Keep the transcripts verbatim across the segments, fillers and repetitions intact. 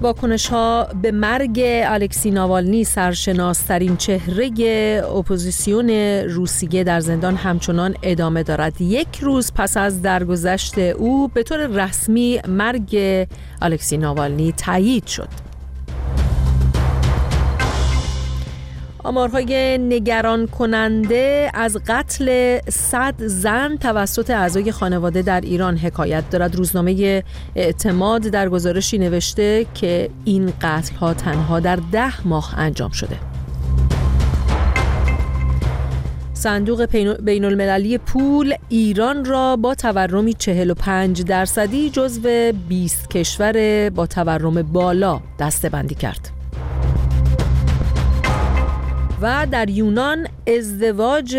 واکنش‌ها به مرگ الکسی ناوالنی، سرشناس‌ترین چهره اپوزیسیون روسیه، در زندان همچنان ادامه دارد. یک روز پس از درگذشت او به طور رسمی مرگ الکسی ناوالنی تایید شد. آمارهای نگران کننده از قتل صد زن توسط اعضای خانواده در ایران حکایت دارد. روزنامه اعتماد در گزارشی نوشته که این قتل‌ها تنها در ده ماه انجام شده. صندوق بین المللی پول ایران را با تورمی چهل و پنج درصدی جزو بیست کشور با تورم بالا دسته‌بندی کرد. و در یونان ازدواج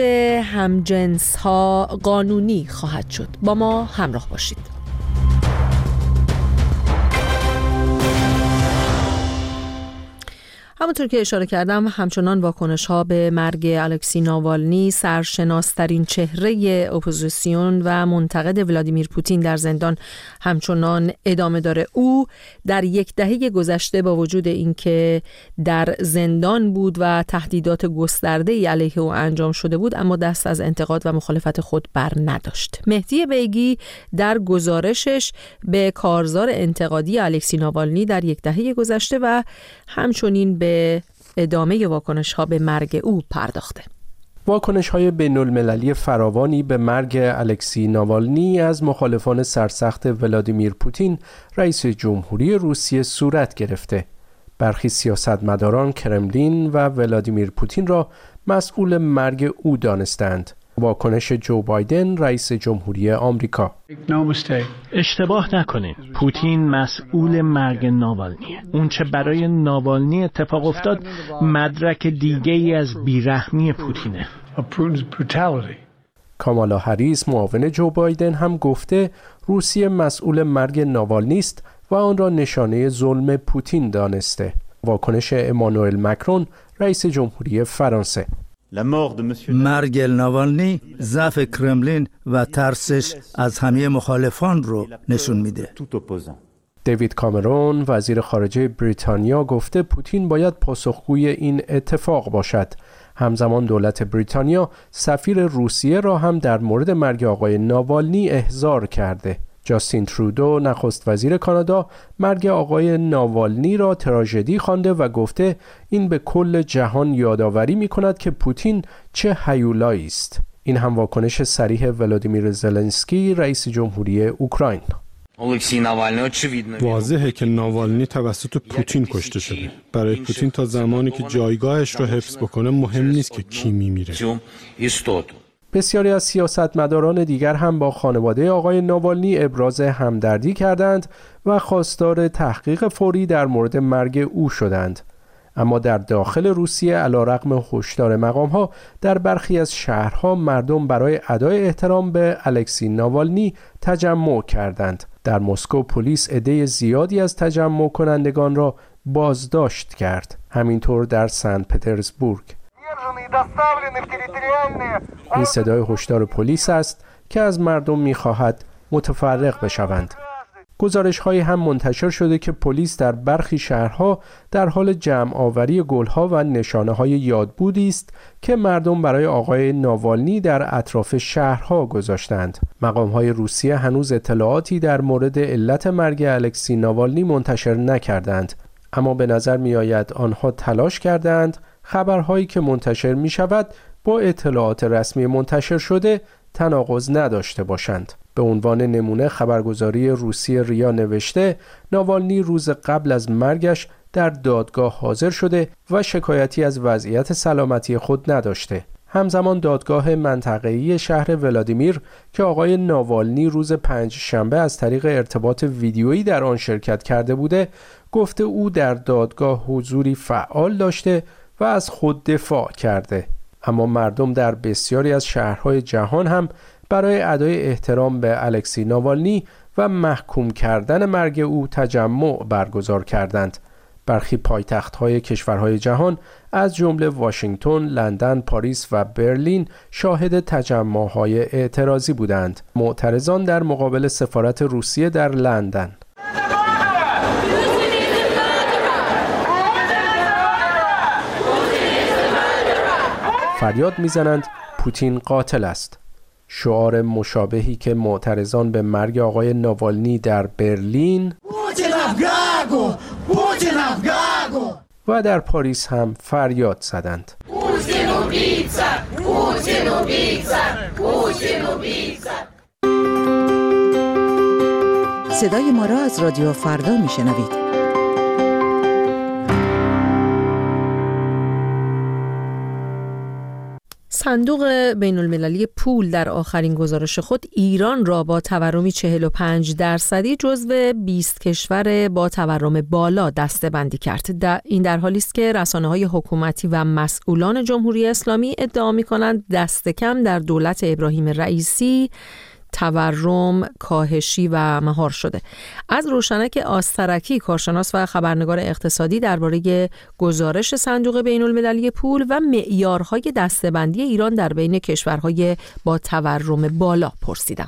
همجنس ها قانونی خواهد شد. با ما همراه باشید. همونطور که اشاره کردم، همچنان واکنش ها به مرگ الکسی ناوالنی، سرشناس‌ترین چهره اپوزیسیون و منتقد ولادیمیر پوتین، در زندان همچنان ادامه داره. او در یک دهه گذشته با وجود اینکه در زندان بود و تهدیدات گسترده‌ای علیه او انجام شده بود، اما دست از انتقاد و مخالفت خود بر نداشت. مهدی بیگی در گزارشش به کارزار انتقادی الکسی ناوالنی در یک دهه گذشته و همچنین به ادامه واکنش ها به مرگ او پرداخته. واکنش های بین المللی فراوانی به مرگ الکسی ناوالنی از مخالفان سرسخت ولادیمیر پوتین، رئیس جمهوری روسیه، صورت گرفته. برخی سیاستمداران کرملین و ولادیمیر پوتین را مسئول مرگ او دانستند. واکنش جو بایدن، رئیس جمهوری آمریکا: اشتباه نکنید، پوتین مسئول مرگ ناوالنیه. اون چه برای ناوالنی اتفاق افتاد مدرک دیگه ای از بیرحمی پوتینه. کامالا هریس، معاون جو بایدن، هم گفته روسیه مسئول مرگ ناوالنی است و آن را نشانه ظلم پوتین دانسته. واکنش امانوئل مکرون، رئیس جمهوری فرانسه: مرگ ناوالنی ضعف کرملین و ترسش از همه مخالفان رو نشون میده. دیوید کامرون، وزیر خارجه بریتانیا، گفته پوتین باید پاسخگوی این اتفاق باشد. همزمان دولت بریتانیا سفیر روسیه را هم در مورد مرگ آقای ناوالنی احضار کرده. جاستین ترودو، نخست وزیر کانادا، مرگ آقای ناوالنی را تراژدی خوانده و گفته این به کل جهان یادآوری می‌کند که پوتین چه هیولایی است. این هم واکنش صریح ولادیمیر زلنسکی، رئیس جمهوری اوکراین: واضحه که ناوالنی توسط پوتین کشته شده. برای پوتین تا زمانی که جایگاهش را حفظ بکنه مهم نیست که کی می‌میره. بسیاری از سیاستمداران دیگر هم با خانواده آقای ناوالنی ابراز همدردی کردند و خواستار تحقیق فوری در مورد مرگ او شدند. اما در داخل روسیه، علیرغم هشدار مقام‌ها، در برخی از شهرها مردم برای ادای احترام به الکسی ناوالنی تجمع کردند. در مسکو پلیس عده زیادی از تجمع کنندگان را بازداشت کرد. همینطور در سن پترزبورگ. این صدای هشدار پلیس است که از مردم می‌خواهد متفرق بشوند. گزارش‌هایی هم منتشر شده که پلیس در برخی شهرها در حال جمع‌آوری گل‌ها و نشانه‌های یادبودی است که مردم برای آقای ناوالنی در اطراف شهرها گذاشتند. مقام‌های روسیه هنوز اطلاعاتی در مورد علت مرگ الکسی ناوالنی منتشر نکردند، اما به نظر می‌آید آنها تلاش کردند خبرهایی که منتشر می شود با اطلاعات رسمی منتشر شده تناقض نداشته باشند. به عنوان نمونه، خبرگزاری روسیه ریا نوشته ناوالنی روز قبل از مرگش در دادگاه حاضر شده و شکایتی از وضعیت سلامتی خود نداشته. همزمان دادگاه منطقه‌ای شهر ولادیمیر که آقای ناوالنی روز پنج شنبه از طریق ارتباط ویدیویی در آن شرکت کرده بوده، گفته او در دادگاه حضوری فعال داشته و از خود دفاع کرده. اما مردم در بسیاری از شهرهای جهان هم برای ادای احترام به الکسی ناوالنی و محکوم کردن مرگ او تجمع برگزار کردند. برخی پایتخت‌های کشورهای جهان از جمله واشنگتن، لندن، پاریس و برلین شاهد تجمع‌های اعتراضی بودند. معترضان در مقابل سفارت روسیه در لندن فریاد میزنند پوتین قاتل است. شعار مشابهی که معترضان به مرگ آقای ناوالنی در برلین و در پاریس هم فریاد زدند. صدای ما را از رادیو فردا میشنوید. صندوق بین المللی پول در آخرین گزارش خود ایران را با تورم چهل و پنج درصدی جزو بیست کشور با تورم بالا دسته‌بندی کرد. در این در حالی است که رسانه‌های حکومتی و مسئولان جمهوری اسلامی ادعا می‌کنند دست کم در دولت ابراهیم رئیسی تورم کاهشی و مهار شده. از روشنک آسترکی کارشناس و خبرنگار اقتصادی درباره گزارش صندوق بین‌المللی پول و معیارهای دسته‌بندی ایران در بین کشورهای با تورم بالا پرسیدم.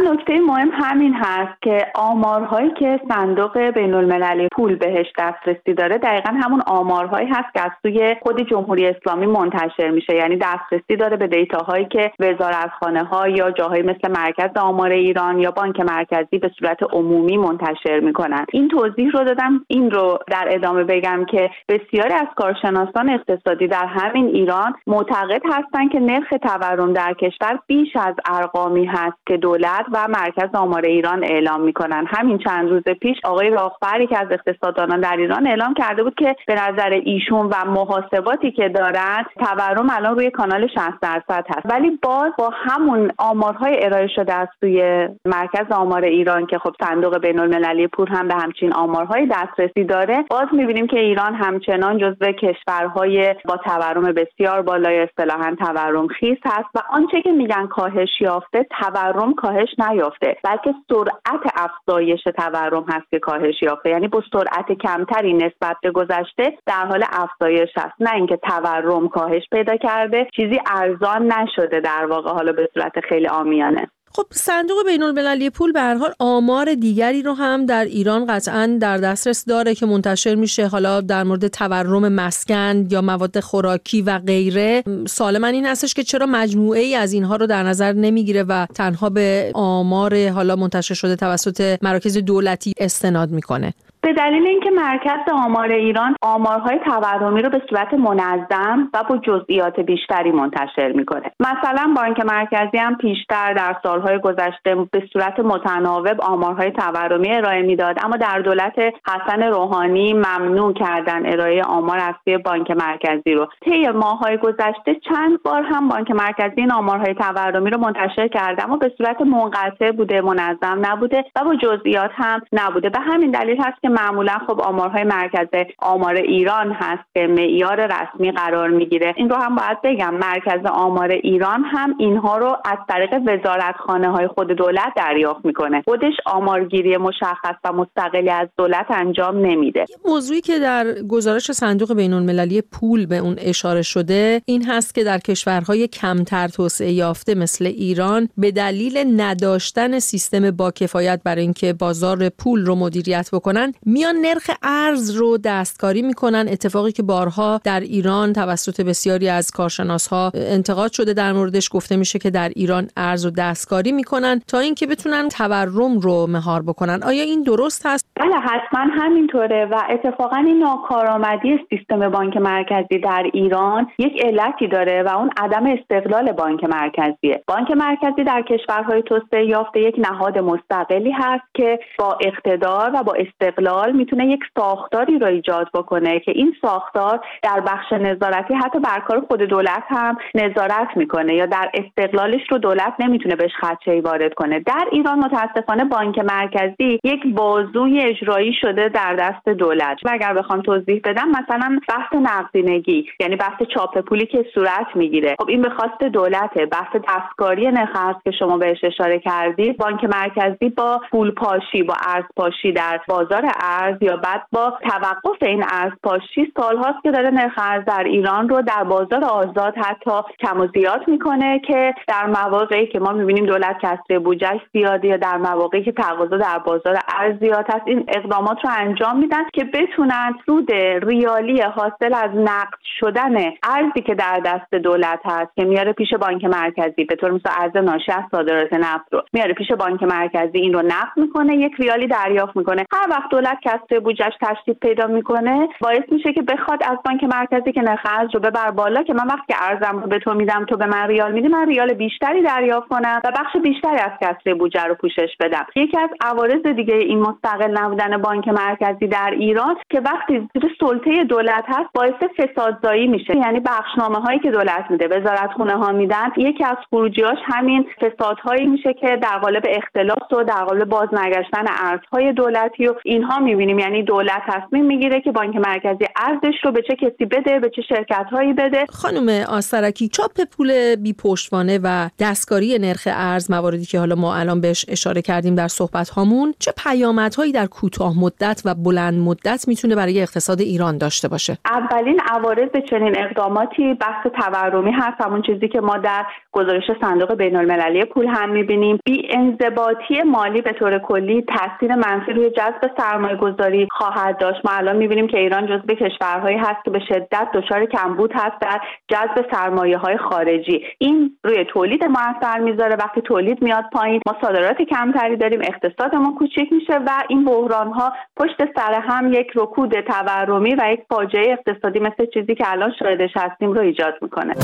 نکته مهم همین هست که آمارهایی که صندوق بین المللی پول بهش دسترسی داره دقیقا همون آمارهایی هست که از سوی خود جمهوری اسلامی منتشر میشه، یعنی دسترسی داره به دیتاهایی که وزارتخانه ها یا جاهایی مثل مرکز آمار ایران یا بانک مرکزی به صورت عمومی منتشر میکنن. این توضیح رو دادم. این رو در ادامه بگم که بسیاری از کارشناسان اقتصادی در همین ایران معتقد هستن که نرخ تورم در کشور بیش از ارقامی هست که دولت و مرکز آمار ایران اعلام میکنن. همین چند روز پیش آقای راهبری که از اقتصاددانان در ایران اعلام کرده بود که به نظر ایشون و محاسباتی که دارند تورم الان روی کانال شصت درصد هست، ولی باز با همون آمارهای ارائه شده از سوی مرکز آمار ایران که خب صندوق بین‌المللی پول هم به همچین آمارهای دسترسی داره، باز میبینیم که ایران همچنان جزو کشورهای با تورم بسیار بالای اصطلاحاً تورم خیز هست و آنچه که میگن کاهش یافته تورم کاهش نیافته، بلکه سرعت افزایش تورم هست که کاهش یافته، یعنی با سرعت کمتری نسبت به گذشته در حال افزایش هست، نه اینکه تورم کاهش پیدا کرده، چیزی ارزان نشده در واقع حالا به صورت خیلی عامیانه. خب صندوق بین‌المللی پول به هر حال آمار دیگری رو هم در ایران قطعاً در دسترس داره که منتشر میشه، حالا در مورد تورم مسکن یا مواد خوراکی و غیره. سوال من این هستش که چرا مجموعه ای از اینها رو در نظر نمیگیره و تنها به آمار حالا منتشر شده توسط مراکز دولتی استناد میکنه؟ به دلیل اینکه مرکز آمار ایران آمارهای تورمی رو به صورت منظم و با جزئیات بیشتری منتشر میکنه. مثلا بانک مرکزی هم پیشتر در سالهای گذشته به صورت متناوب آمارهای تورمی ارائه میداد، اما در دولت حسن روحانی ممنوع کردن ارائه آمار از سوی بانک مرکزی رو. طی ماههای گذشته چند بار هم بانک مرکزی این آمارهای تورمی رو منتشر کرده، اما به صورت منقطع بوده، منظم نبوده و با جزئیات هم نبوده. به همین دلیل هست که معمولا خب آمارهای مرکز آمار ایران هست که معیار رسمی قرار میگیره. این رو هم باید بگم مرکز آمار ایران هم اینها رو از طریق وزارتخانه های خود دولت دریافت میکنه، خودش آمارگیری مشخص و مستقلی از دولت انجام نمیده. موضوعی که در گزارش صندوق بین المللی پول به اون اشاره شده این هست که در کشورهای کمتر توسعه یافته مثل ایران به دلیل نداشتن سیستم با کفایت برای اینکه بازار پول رو مدیریت بکنن میان نرخ ارز رو دستکاری میکنن، اتفاقی که بارها در ایران توسط بسیاری از کارشناسها انتقاد شده، در موردش گفته میشه که در ایران ارز رو دستکاری میکنن تا اینکه بتونن تورم رو مهار بکنن. آیا این درست هست؟ بله حتما همینطوره و اتفاقا این ناکارآمدی سیستم بانک مرکزی در ایران یک علتی داره و اون عدم استقلال بانک مرکزیه. بانک مرکزی در کشورهای توسعه یافته یک نهاد مستقلی هست که با اقتدار و با استقلال میتونه یک ساختاری را ایجاد بکنه که این ساختار در بخش نظارتی حتی بر کار خود دولت هم نظارت میکنه یا در استقلالش رو دولت نمیتونه بهش خدشه‌ای وارد کنه. در ایران متاسفانه بانک مرکزی یک بازوی اجرایی شده در دست دولت. و اگر بخوام توضیح بدم مثلا بحث نقدینگی، یعنی بحث چاپ پولی که صورت میگیره، خب این به خواست دولته. بحث دستکاری نرخ که شما بهش اشاره کردید، بانک مرکزی با پولپاشی با ارزپاشی در بازار ارز یا بعد با توقف این ارزپاشی سال هاست که داره نرخ ارز در ایران رو در بازار آزاد حتی کم و زیاد میکنه که در مواقعی که ما میبینیم دولت کسری بودجه‌اش زیاده یا در مواقعی که تقاضا در بازار ارز زیاد هست این اقدامات رو انجام میدن که بتونن سود ریالی حاصل از نقد شدن ارزی که در دست دولت هست که میاره پیش بانک مرکزی، به طور مثال ارز ناشی از صادرات نفت رو میاره پیش بانک مرکزی، این رو نقد میکنه، یک ریالی دریافت میکنه. هر وقت دولت کسری بودجه‌اش تشدید پیدا میکنه باعث میشه که بخواد از بانک مرکزی که نرخ ارز رو ببر بالا که من وقتی ارزم رو به تو میدم تو به من ریال میدی، من ریال بیشتری دریافت کنم و بخش بیشتری از کسری بودجه رو پوشش بدم. یکی از عوارض دیگه این مستقل نبودن بانک مرکزی در ایران که وقتی زیر سلطه دولت هست باعث فسادزایی میشه، یعنی بخشنامه هایی که دولت میده، وزارتخونه ها میدن، یکی از خروجیاش همین فسادهایی میشه که در قالب اختلاس و در قالب بازنگشتن ارزهای دولتی و اینها میبینیم. یعنی دولت تصمیم میگیره که بانک مرکزی ارزش رو به چه کسی بده، به چه شرکت هایی بده. خانم آسترکی، چاپ پول بی پشتوانه و دستکاری نرخ ارز، مواردی که حالا ما الان بهش اشاره کردیم در صحبت هامون، چه پیامدهایی در کوتاه مدت و بلند مدت میتونه برای اقتصاد ایران داشته باشه؟ اولین عوارض چنین اقداماتی بحث تورمی هست، همون چیزی که ما در گزارش صندوق بین‌المللی پول هم می‌بینیم. بی‌انضباطی مالی به طور کلی تاثیر منفی روی جذب سرمایه‌گذاری خواهد داشت. ما الان می‌بینیم که ایران جزو کشورهایی هست که به شدت دچار کمبود هست در جذب سرمایه‌های خارجی. این روی تولید ما اثر می‌ذاره، وقتی تولید میاد پایین ما صادرات کمتری داریم، اقتصادمون کوچک میشه و این بحران‌ها پشت سر هم یک رکود تورمی و یک فاجعه اقتصادی مثل چیزی که الان شاهدش هستیم رو ایجاد می‌کنه.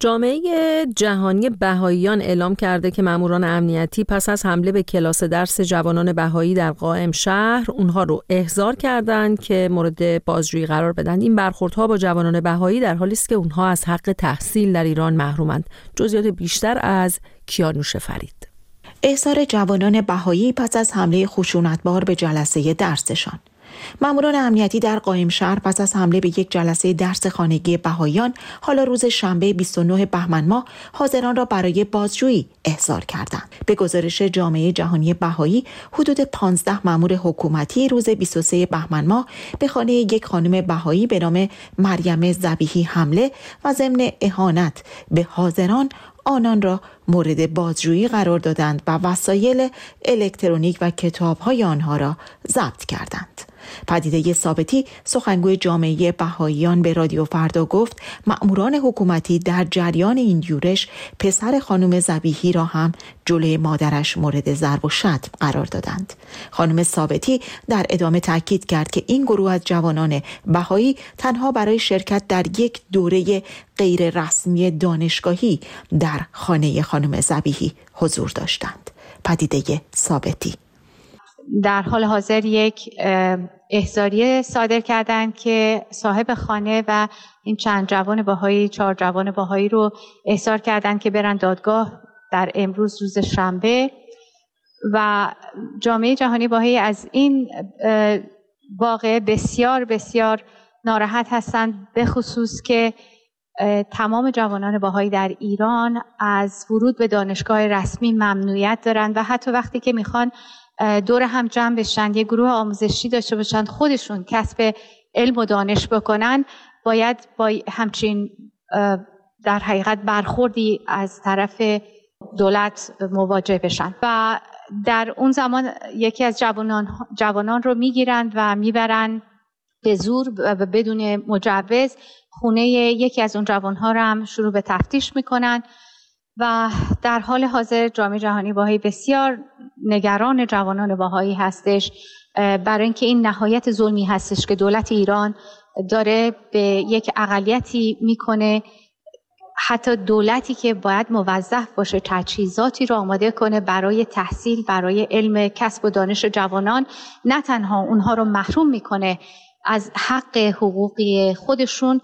جامعه جهانی بهاییان اعلام کرده که ماموران امنیتی پس از حمله به کلاس درس جوانان بهایی در قائم شهر اونها رو احضار کردند که مورد بازجویی قرار بدن. این برخوردها با جوانان بهایی در حالی است که اونها از حق تحصیل در ایران محرومند. جزئیات بیشتر از کیانوش فرید. احضار جوانان بهایی پس از حمله خشونتبار به جلسه درسشان. ماموران امنیتی در قائم شهر پس از حمله به یک جلسه درس خانگی بهاییان حالا روز شنبه بیست و نه بهمن ماه حاضران را برای بازجویی احضار کردند. به گزارش جامعه جهانی بهایی حدود پانزده مامور حکومتی روز بیست و سه بهمن ماه به خانه یک خانم بهایی به نام مریم ذبیحی حمله و ضمن اهانت به حاضران آنان را مورد بازجویی قرار دادند و وسایل الکترونیک و کتاب‌های آنها را ضبط کردند. پدیده ثابتی، سخنگوی جامعه بهاییان، به رادیو فردا گفت مأموران حکومتی در جریان این یورش پسر خانم ذبیحی را هم جلوی مادرش مورد ضرب و شتم قرار دادند. خانم ثابتی در ادامه تاکید کرد که این گروه از جوانان بهایی تنها برای شرکت در یک دوره غیر رسمی دانشگاهی در خانه خانم ذبیحی حضور داشتند. پدیده ثابتی در حال حاضر یک احضاریه صادر کردند که صاحب خانه و این چند جوان بهایی، چهار جوان بهایی رو احضار کردند که برن دادگاه در امروز روز شنبه. و جامعه جهانی بهایی از این واقعه بسیار بسیار ناراحت هستند، به خصوص که تمام جوانان بهایی در ایران از ورود به دانشگاه رسمی ممنوعیت دارند و حتی وقتی که میخوان دور هم جمع بشن، یه گروه آموزشی داشته باشن، خودشون کسب علم و دانش بکنن، باید با همچین در حقیقت برخوردی از طرف دولت مواجه بشن. و در اون زمان یکی از جوانان جوانان رو میگیرند و میبرن به زور و بدون مجوز. خونه یکی از اون جوانها رو هم شروع به تفتیش میکنن و در حال حاضر جامعه جهانی بهایی بسیار نگران جوانان بهایی هستش، برای اینکه این نهایت ظلمی هستش که دولت ایران داره به یک اقلیتی میکنه. حتی دولتی که باید موظف باشه تجهیزاتی را آماده کنه برای تحصیل، برای علم کسب و دانش جوانان، نه تنها اونها رو محروم میکنه از حق حقوقی خودشون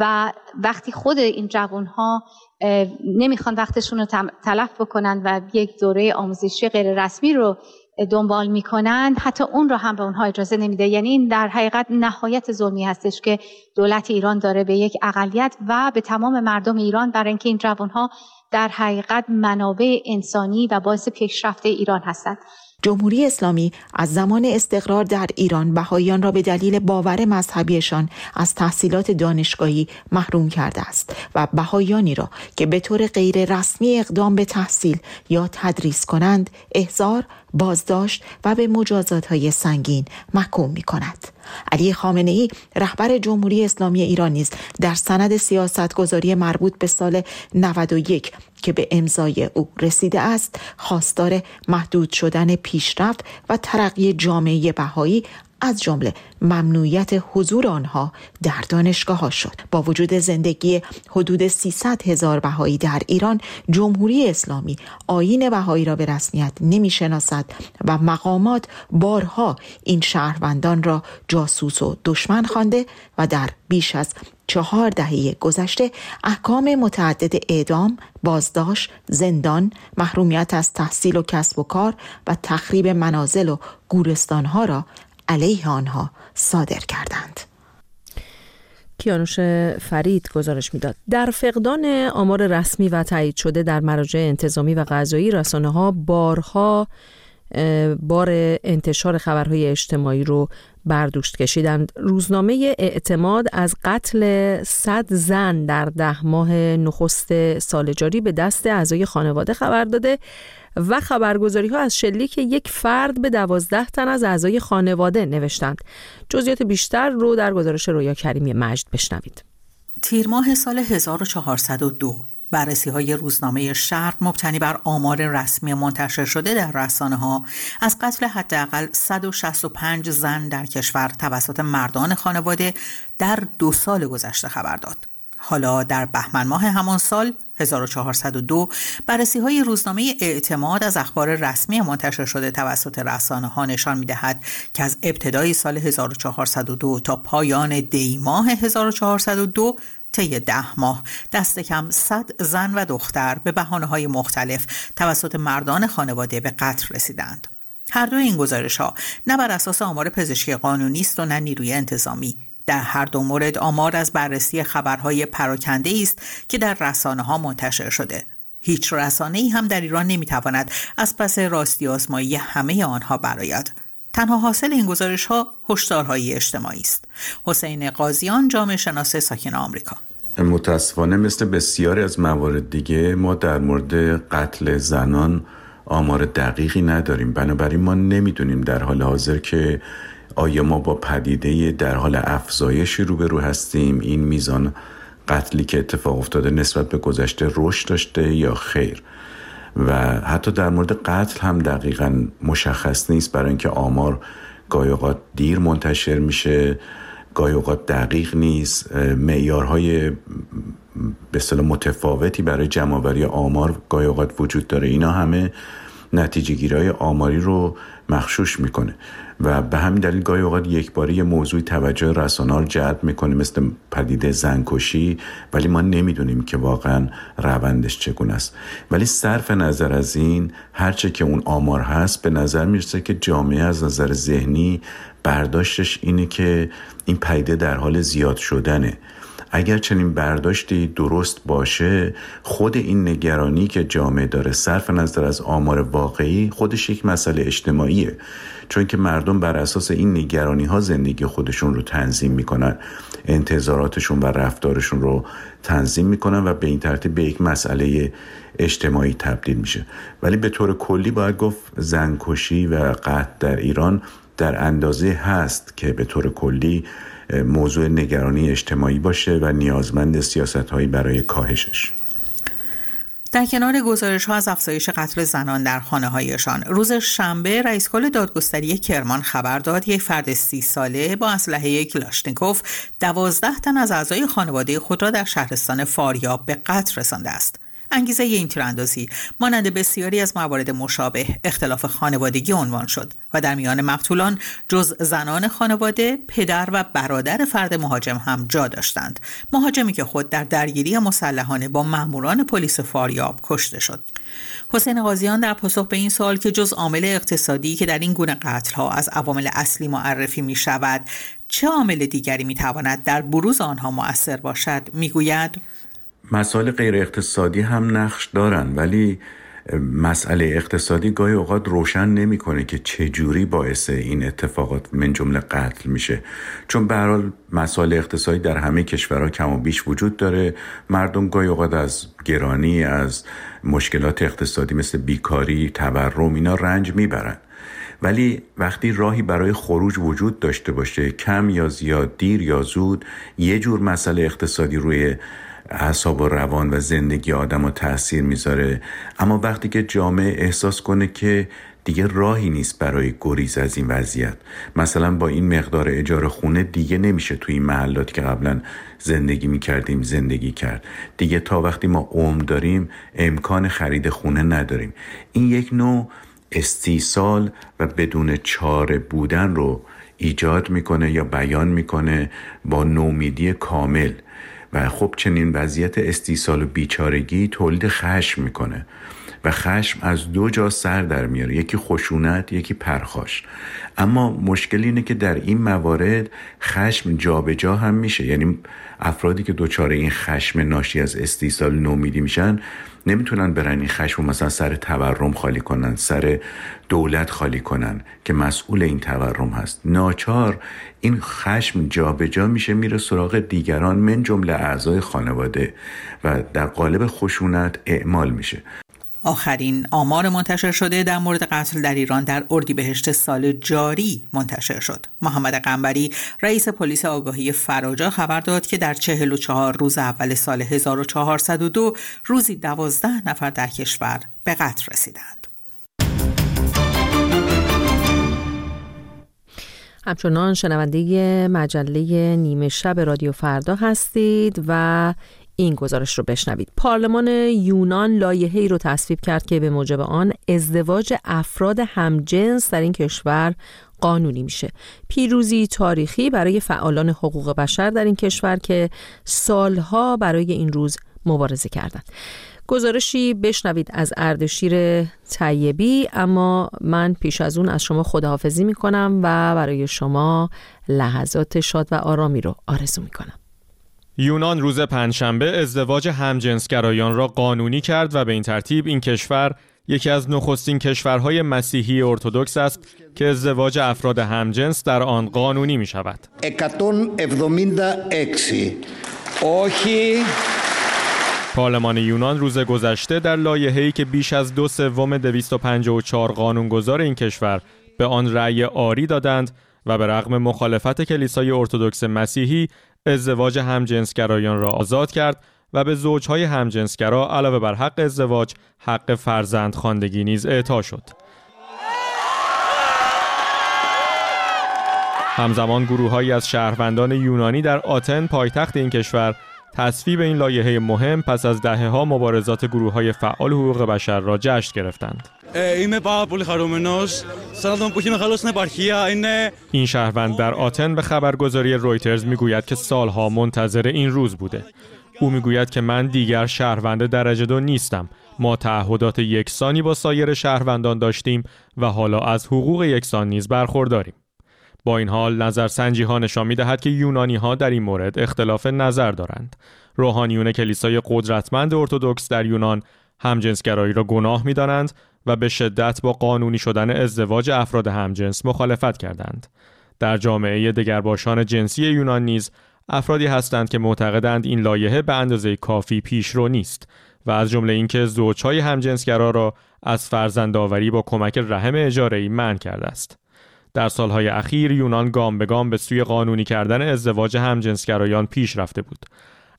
و وقتی خود این جوانها نمیخوان وقتشون رو تلف بکنن و یک دوره آموزشی غیر رسمی رو دنبال میکنند حتی اون رو هم به اونها اجازه نمیده. یعنی این در حقیقت نهایت ظلمی هستش که دولت ایران داره به یک اقلیت و به تمام مردم ایران، برای اینکه این جوانها در حقیقت منابع انسانی و باعث پیشرفت ایران هستند. جمهوری اسلامی از زمان استقرار در ایران بهائیان را به دلیل باور مذهبیشان از تحصیلات دانشگاهی محروم کرده است و بهائیانی را که به طور غیر رسمی اقدام به تحصیل یا تدریس کنند احضار، بازداشت و به مجازات‌های سنگین محکوم می‌کند. علی خامنه‌ای رهبر جمهوری اسلامی ایران نیز در سند سیاست‌گذاری مربوط به سال نود و یک که به امضای او رسیده است، خواستار محدود شدن پیشرفت و ترقی جامعه بهایی از جمله ممنوعیت حضور آنها در دانشگاه‌ها شد. با وجود زندگی حدود سیصد هزار بهایی در ایران، جمهوری اسلامی آیین بهایی را به رسمیت نمی‌شناسد و مقامات بارها این شهروندان را جاسوس و دشمن خوانده و در بیش از چهار دهه گذشته احکام متعدد اعدام، بازداشت، زندان، محرومیت از تحصیل و کسب و کار و تخریب منازل و گورستان‌ها را علیه آنها صادر کردند. کیانوش فرید گزارش میداد. در فقدان آمار رسمی و تایید شده در مراجع انتظامی و قضایی، رسانه‌ها بارها بار انتشار خبرهای اجتماعی رو بردوشت کشیدند. روزنامه اعتماد از قتل صد زن در ده ماه نخست سال جاری به دست اعضای خانواده خبر داده و خبرگزاری‌ها از شلیک یک فرد به دوازده تن از اعضای خانواده نوشتند. جزئیات بیشتر رو در گزارش رویا کریمی مجد بشنوید. تیر ماه سال هزار و چهارصد و دو بررسی‌های روزنامه شرق مبتنی بر آمار رسمی منتشر شده در رسانه‌ها از قتل حداقل صد و شصت و پنج زن در کشور توسط مردان خانواده در دو سال گذشته خبر داد. حالا در بهمن ماه همان سال هزار و چهارصد و دو بررسی‌های روزنامه اعتماد از اخبار رسمی منتشر شده توسط رسانه‌ها نشان می‌دهد که از ابتدای سال هزار و چهارصد و دو تا پایان دی ماه هزار و چهارصد و دو طی ده ماه دست کم صد زن و دختر به بهانه‌های مختلف توسط مردان خانواده به قتل رسیدند. هر دو این گزارش‌ها نه بر اساس آمار پزشکی قانونی است و نه نیروی انتظامی. در هر دو مورد آمار از بررسی خبرهای پراکنده‌ای است که در رسانه‌ها منتشر شده. هیچ رسانه‌ای هم در ایران نمی‌تواند از پس راستی آزمایی همه آنها برآید. تنها حاصل این گزارش‌ها هشدارهای اجتماعی است. حسین قاضیان، جامعه شناس ساکن آمریکا: متأسفانه مثل بسیاری از موارد دیگه ما در مورد قتل زنان آمار دقیقی نداریم. بنابراین ما نمی‌دونیم در حال حاضر که آیا ما با پدیده در حال افزایشی روبرو هستیم، این میزان قتلی که اتفاق افتاده نسبت به گذشته رشد داشته یا خیر. و حتی در مورد قتل هم دقیقاً مشخص نیست، برای اینکه آمار گاهی اوقات دیر منتشر میشه، گاهی اوقات دقیق نیست، معیارهای به اصطلاح متفاوتی برای جمع‌آوری آمار گاهی اوقات وجود داره. اینا همه نتیجه‌گیری‌های آماری رو مغشوش میکنه و به همین دلیل گاهی اوقات یکباره یه موضوعی توجه رسانه‌ها رو جلب میکنه مثل پدیده زنکشی، ولی ما نمیدونیم که واقعا روندش چگونه است. ولی صرف نظر از این، هرچه که اون آمار هست، به نظر میرسه که جامعه از نظر ذهنی برداشتش اینه که این پدیده در حال زیاد شدنه. اگر چنین برداشتی درست باشه، خود این نگرانی که جامعه داره صرف نظر از آمار واقعی خودش یک مسئله اجتماعیه، چون که مردم بر اساس این نگرانی ها زندگی خودشون رو تنظیم میکنن، انتظاراتشون و رفتارشون رو تنظیم میکنن و به این ترتیب به یک مسئله اجتماعی تبدیل میشه. ولی به طور کلی باید گفت زنکشی و قتل در ایران در اندازه هست که به طور کلی موضوع نگرانی اجتماعی باشه و نیازمند سیاست‌هایی برای کاهشش. در کنار گزارش‌ها از افزایش قتل زنان در خانه‌هایشان، روز شنبه رئیس کل دادگستری کرمان خبر داد یک فرد سی ساله با اسلحه کلاشنیکوف دوازده تن از اعضای خانواده خود را در شهرستان فاریاب به قتل رسانده است. انگیزه این تیراندازی مانند بسیاری از موارد مشابه اختلاف خانوادگی عنوان شد و در میان مقتولان جز زنان خانواده، پدر و برادر فرد مهاجم هم جا داشتند. مهاجمی که خود در درگیری مسلحانه با ماموران پلیس فاریاب کشته شد. حسین قاضیان در پاسخ به این سوال که جز عامل اقتصادی که در این گونه قتل‌ها از عوامل اصلی معرفی می‌شود، چه عامل دیگری می‌تواند در بروز آنها مؤثر باشد، می‌گوید مسائل غیر اقتصادی هم نقش دارند، ولی مسئله اقتصادی گاهی اوقات روشن نمی‌کنه که چه جوری باعث این اتفاقات من جمله قتل میشه، چون به هر حال مسائل اقتصادی در همه کشورها کم و بیش وجود داره. مردم گاهی اوقات از گرانی، از مشکلات اقتصادی مثل بیکاری، تورم اینا رنج میبرن، ولی وقتی راهی برای خروج وجود داشته باشه، کم یا زیاد، دیر یا زود، یه جور مسئله اقتصادی روی اعصاب و روان و زندگی آدم رو تأثیر میذاره. اما وقتی که جامعه احساس کنه که دیگه راهی نیست برای گریز از این وضعیت، مثلا با این مقدار اجاره خونه دیگه نمیشه توی این محلات که قبلا زندگی میکردیم زندگی کرد، دیگه تا وقتی ما عمر داریم امکان خرید خونه نداریم، این یک نوع استیصال و بدون چاره بودن رو ایجاد میکنه یا بیان میکنه با نومیدی کامل. و خب چنین وضعیت استیصال و بیچارگی تولید خشم میکنه و خشم از دو جا سر در میاره، یکی خشونت، یکی پرخاش. اما مشکل اینه که در این موارد خشم جابجا هم میشه، یعنی افرادی که دچار این خشم ناشی از استیصال نومیدی میشن نمیتونن برن این خشم رو مثلا سر تورم خالی کنن، سر دولت خالی کنن که مسئول این تورم هست. ناچار این خشم جابجا میشه، میره سراغ دیگران من جمله اعضای خانواده و در قالب خشونت اعمال میشه. آخرین آمار منتشر شده در مورد قتل در ایران در اردیبهشت سال جاری منتشر شد. محمد قنبری رئیس پلیس آگاهی فراجا خبر داد که در چهل و چهار روز اول سال هزار و چهارصد و دو روزی دوازده نفر در کشور به قتل رسیدند. همچنان شنونده مجله نیمه شب رادیو فردا هستید و این گزارش رو بشنوید. پارلمان یونان لایحه‌ای رو تصویب کرد که به موجب آن ازدواج افراد همجنس در این کشور قانونی میشه. پیروزی تاریخی برای فعالان حقوق بشر در این کشور که سالها برای این روز مبارزه کردند. گزارشی بشنوید از اردشیر تایبی، اما من پیش از اون از شما خداحافظی میکنم و برای شما لحظات شاد و آرامی رو آرزو میکنم. یونان روز پنجشنبه ازدواج همجنسگرایان را قانونی کرد و به این ترتیب این کشور یکی از نخستین کشورهای مسیحی ارتدوکس است که ازدواج افراد همجنس در آن قانونی می شود. پارلمان یونان روز گذشته در لایحه‌ای که بیش از دو سوم دویست و پنجاه و چهار قانونگذار این کشور به آن رأی آری دادند و به رغم مخالفت کلیسای ارتدوکس مسیحی ازدواج همجنسگرایان را آزاد کرد و به زوجهای همجنسگرا علاوه بر حق ازدواج، حق فرزندخواندگی نیز اعطا شد. همزمان گروه‌هایی از شهروندان یونانی در آتن پایتخت این کشور تصویب این لایحه مهم پس از دهه‌ها مبارزات گروه‌های فعال حقوق بشر را جشن گرفتند. این شهروند در آتن به خبرگزاری رویترز میگوید که سالها منتظر این روز بوده. او میگوید که من دیگر شهروند درجه دو نیستم. ما تعهدات یکسانی با سایر شهروندان داشتیم و حالا از حقوق یکسان نیز برخورداریم. با این حال نظرسنجی ها نشان می دهد که یونانی ها در این مورد اختلاف نظر دارند. روحانیون کلیسای قدرتمند ارتدوکس در یونان همجنسگرایی را گناه می دانند و به شدت با قانونی شدن ازدواج افراد همجنس مخالفت کردند. در جامعه دگرباشان جنسی یونان نیز افرادی هستند که معتقدند این لایحه به اندازه کافی پیشرو نیست و از جمله اینکه زوجهای همجنسگرا را از فرزندآوری با کمک رحم اجاره‌ای منع کرده است. در سالهای اخیر یونان گام به گام به سوی قانونی کردن ازدواج همجنسگرایان پیش رفته بود.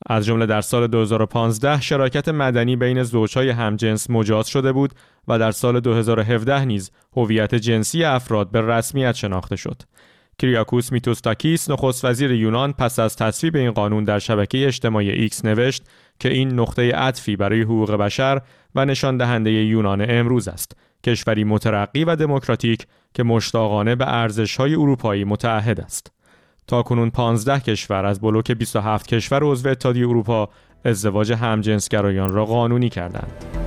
از جمله در سال دو هزار و پانزده شراکت مدنی بین زوجهای همجنس مجاز شده بود و در سال دو هزار و هفده نیز هویت جنسی افراد به رسمیت شناخته شد. کریاکوس میتوستاکیس، نخست وزیر یونان، پس از تصویب این قانون در شبکه اجتماعی ایکس نوشت که این نقطه عطفی برای حقوق بشر و نشان دهنده یونان امروز است، کشوری مترقی و دموکراتیک که مشتاقانه به ارزش‌های اروپایی متعهد است. تاکنون پانزده کشور از بلوک بیست و هفت کشور عضو اتحادیه اروپا ازدواج همجنسگرایان را قانونی کردند.